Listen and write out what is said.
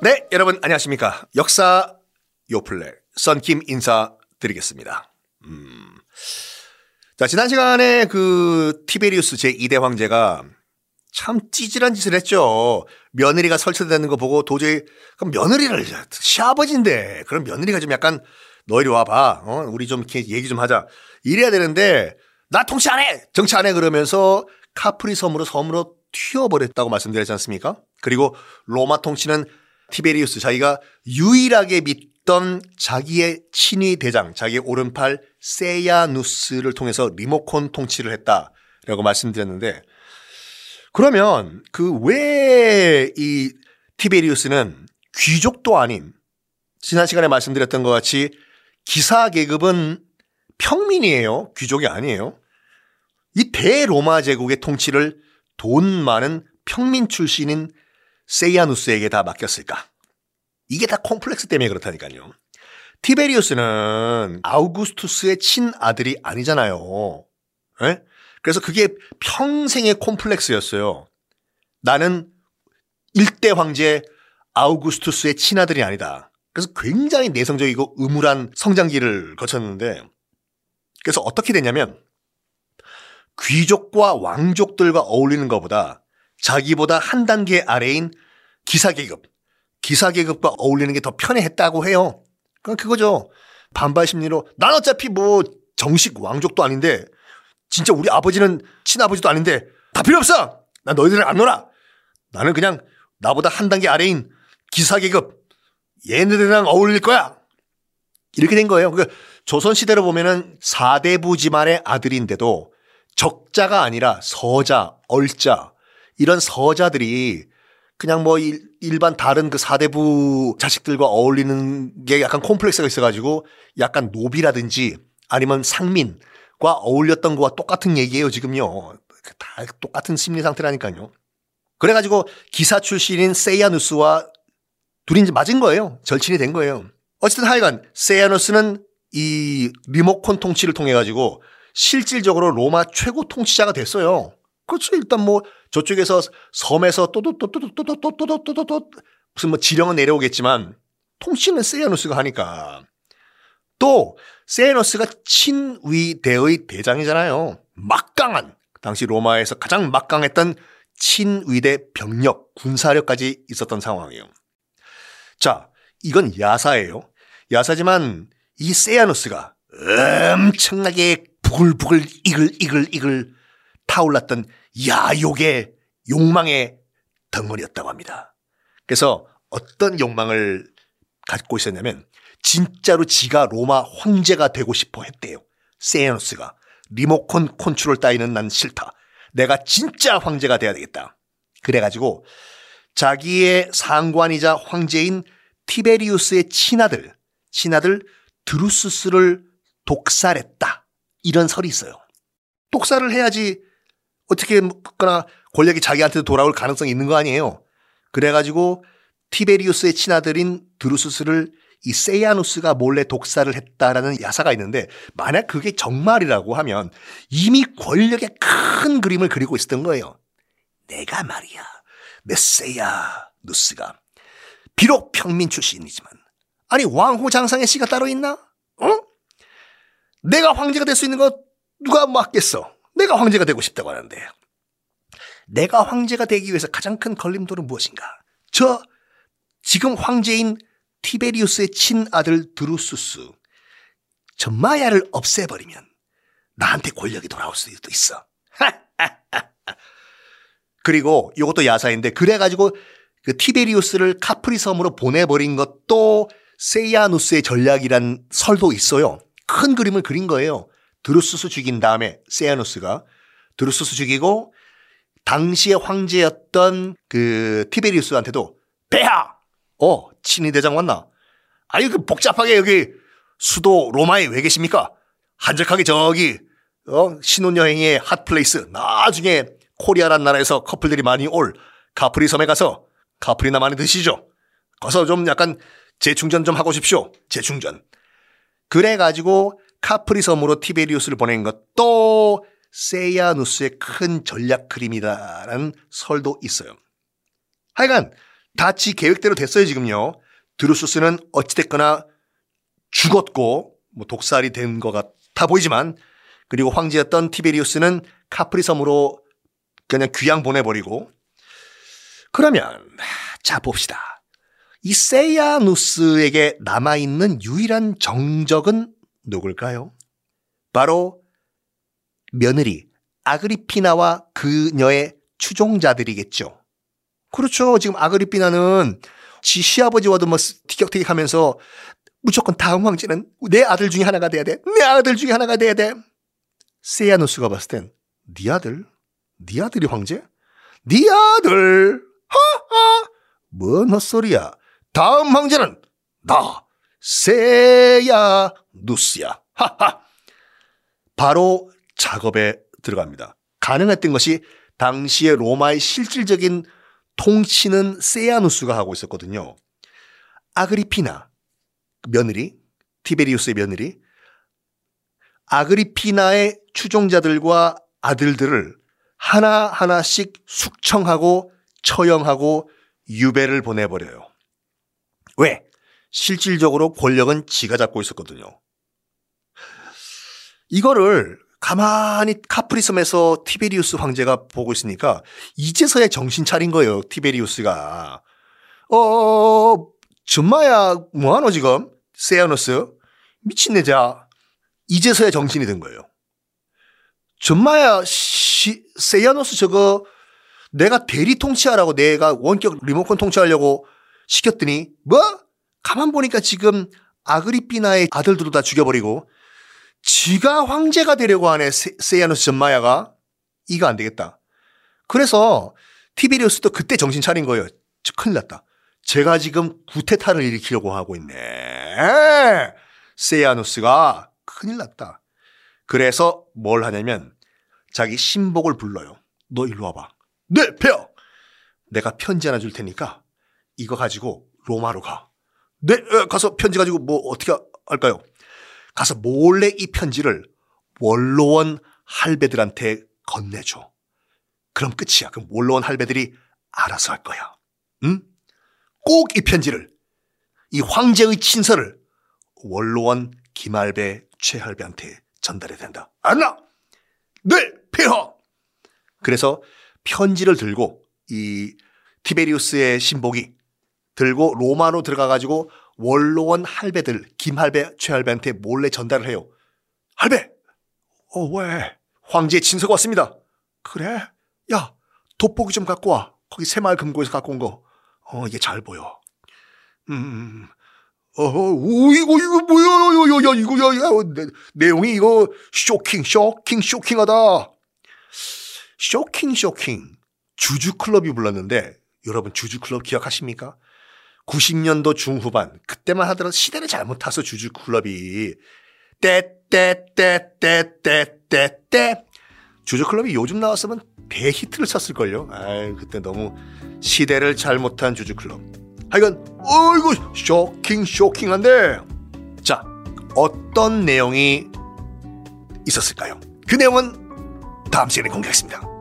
네, 여러분 안녕하십니까. 역사 요플레 썬킴 인사드리겠습니다. 자, 지난 시간에 그 티베리우스 제2대 황제가 참 찌질한 짓을 했죠. 며느리가 설치되는 거 보고 도저히 그럼 며느리를 시아버지인데 그럼 며느리가 좀 약간 너 이리 와봐. 우리 좀 얘기 좀 하자. 이래야 되는데 나 통치 안 해! 정치 안 해! 그러면서 카프리 섬으로 튀어버렸다고 말씀드렸지 않습니까? 그리고 로마 통치는 티베리우스 자기가 유일하게 믿던 자기의 친위 대장, 자기의 오른팔 세야누스를 통해서 리모컨 통치를 했다라고 말씀드렸는데, 그러면 그 왜 이 티베리우스는 귀족도 아닌, 지난 시간에 말씀드렸던 것 같이 기사 계급은 평민이에요. 귀족이 아니에요. 이 대로마 제국의 통치를 돈 많은 평민 출신인 세야누스에게 다 맡겼을까? 이게 다 콤플렉스 때문에 그렇다니까요. 티베리우스는 아우구스투스의 친아들이 아니잖아요. 에? 그래서 그게 평생의 콤플렉스였어요. 나는 1대 황제 아우구스투스의 친아들이 아니다. 그래서 굉장히 내성적이고 음울한 성장기를 거쳤는데, 그래서 어떻게 되냐면 귀족과 왕족들과 어울리는 것보다 자기보다 한 단계 아래인 기사계급과 어울리는 게 더 편해했다고 해요. 그러니까 그거죠. 반발 심리로 난 어차피 뭐 정식 왕족도 아닌데, 진짜 우리 아버지는 친아버지도 아닌데 다 필요 없어. 난 너희들이랑 안 놀아. 나는 그냥 나보다 한 단계 아래인 기사계급 얘네들이랑 어울릴 거야. 이렇게 된 거예요. 그러니까 조선시대로 보면은 4대부 집안의 아들인데도 적자가 아니라 서자, 얼자, 이런 서자들이 그냥 뭐 일반 다른 그 4대부 자식들과 어울리는 게 약간 콤플렉스가 있어가지고 약간 노비라든지 아니면 상민과 어울렸던 거와 똑같은 얘기예요, 지금요. 다 똑같은 심리 상태라니까요. 그래가지고 기사 출신인 세야누스와 둘이 이제 맞은 거예요. 절친이 된 거예요. 어쨌든 하여간 세야누스는 이 리모컨 통치를 통해가지고 실질적으로 로마 최고 통치자가 됐어요. 그렇죠. 일단 뭐 저쪽에서 섬에서 또도또도또도또도또도또 무슨 뭐 지령은 내려오겠지만 통치는 세야누스가 하니까. 또 세야누스가 친위대의 대장이잖아요. 막강한, 당시 로마에서 가장 막강했던 친위대 병력, 군사력까지 있었던 상황이에요. 자, 이건 야사예요. 야사지만 이 세야누스가 엄청나게 부글부글 이글이글 타올랐던 야욕의, 욕망의 덩어리였다고 합니다. 그래서 어떤 욕망을 갖고 있었냐면 진짜로 지가 로마 황제가 되고 싶어 했대요. 세야누스가. 리모컨 컨트롤 따위는 난 싫다. 내가 진짜 황제가 돼야 되겠다. 그래가지고 자기의 상관이자 황제인 티베리우스의 친아들 드루수스를 독살했다. 이런 설이 있어요. 독살을 해야지 어떻게 거나 권력이 자기한테도 돌아올 가능성이 있는 거 아니에요. 그래가지고 티베리우스의 친아들인 드루수스를 이 세야누스가 몰래 독살을 했다라는 야사가 있는데, 만약 그게 정말이라고 하면 이미 권력의 큰 그림을 그리고 있었던 거예요. 내가 말이야, 내 세야누스가 비록 평민 출신이지만, 아니 왕호장상의 씨가 따로 있나? 응? 내가 황제가 될 수 있는 거 누가 막겠어? 내가 황제가 되고 싶다고 하는데, 내가 황제가 되기 위해서 가장 큰 걸림돌은 무엇인가? 저 지금 황제인 티베리우스의 친아들 드루수스, 저 마야를 없애버리면 나한테 권력이 돌아올 수도 있어. 그리고 이것도 야사인데, 그래가지고 그 티베리우스를 카프리 섬으로 보내버린 것도 세야누스의 전략이란 설도 있어요. 큰 그림을 그린 거예요. 드루수스 죽인 다음에 세야누스가 드루수스 죽이고 당시의 황제였던 그 티베리우스한테도 배하! 친위 대장 왔나? 아니 그 복잡하게 여기 수도 로마에 왜 계십니까? 한적하게 저기 신혼여행의 핫플레이스, 나중에 코리아란 나라에서 커플들이 많이 올 카프리 섬에 가서 카프리나 많이 드시죠. 가서 좀 약간 재충전 좀 하고 오십시오. 재충전. 그래가지고 카프리 섬으로 티베리우스를 보낸 것도 세야누스의 큰 전략 그림이다라는 설도 있어요. 하여간 다 지 계획대로 됐어요 지금요. 드루수스는 어찌됐거나 죽었고 뭐 독살이 된 것 같아 보이지만, 그리고 황제였던 티베리우스는 카프리 섬으로 그냥 귀양 보내버리고. 그러면 자 봅시다. 이 세야누스에게 남아있는 유일한 정적은 누굴까요? 바로 며느리 아그리피나와 그녀의 추종자들이겠죠. 그렇죠. 지금 아그리피나는 지 시아버지와도 뭐 티격태격하면서 무조건 다음 황제는 내 아들 중에 하나가 돼야 돼. 내 아들 중에 하나가 돼야 돼. 세야누스가 봤을 땐 네 아들? 네 아들이 황제? 네 아들? 하하! 뭔 헛소리야. 다음 황제는 나 세야누스야. 하하! 바로 작업에 들어갑니다. 가능했던 것이 당시의 로마의 실질적인 통치는 세야누스가 하고 있었거든요. 아그리피나, 며느리, 티베리우스의 며느리, 아그리피나의 추종자들과 아들들을 하나하나씩 숙청하고 처형하고 유배를 보내버려요. 왜? 실질적으로 권력은 지가 잡고 있었거든요. 이거를 가만히 카프리 섬에서 티베리우스 황제가 보고 있으니까 이제서야 정신 차린 거예요. 티베리우스가. 줌마야 뭐하노 지금? 세야누스 미친네 자. 이제서야 정신이 든 거예요. 줌마야 세야누스 저거 내가 대리 통치하라고, 내가 원격 리모컨 통치하려고 시켰더니 뭐? 가만 보니까 지금 아그리피나의 아들들도 다 죽여버리고 지가 황제가 되려고 하네. 세야누스 줌마야가. 이거 안 되겠다. 그래서 티베리우스도 그때 정신 차린 거예요. 큰일 났다. 제가 지금 구테타를 일으키려고 하고 있네. 세야누스가 큰일 났다. 그래서 뭘 하냐면 자기 신복을 불러요. 너 일로 와봐. 네, 폐하. 내가 편지 하나 줄 테니까 이거 가지고 로마로 가. 네, 가서 편지 가지고 뭐 어떻게 할까요? 가서 몰래 이 편지를 원로원 할배들한테 건네줘. 그럼 끝이야. 그럼 원로원 할배들이 알아서 할 거야. 응? 꼭 이 편지를, 이 황제의 친서를 원로원 김할배 최할배한테 전달해야 된다. 알나? 네, 폐하. 그래서 편지를 들고 이 티베리우스의 신복이 들고 로마로 들어가가지고 원로원 할배들, 김할배, 최할배한테 몰래 전달을 해요. 할배! 왜? 황제의 친서가 왔습니다. 그래? 야, 돋보기 좀 갖고 와. 거기 새마을 금고에서 갖고 온 거. 이게 잘 보여. 이거 뭐야? 내용이 이거 쇼킹하다. 쇼킹. 주주클럽이 불렀는데, 여러분 주주클럽 기억하십니까? 90년도 중후반, 그때만 하더라도 시대를 잘못 타서 주주클럽이 떼떼떼떼떼떼떼 주주클럽이 요즘 나왔으면 대히트를 쳤을걸요. 그때 너무 시대를 잘못한 주주클럽. 하여간 이거 쇼킹한데. 자, 어떤 내용이 있었을까요? 그 내용은 다음 시간에 공개하겠습니다.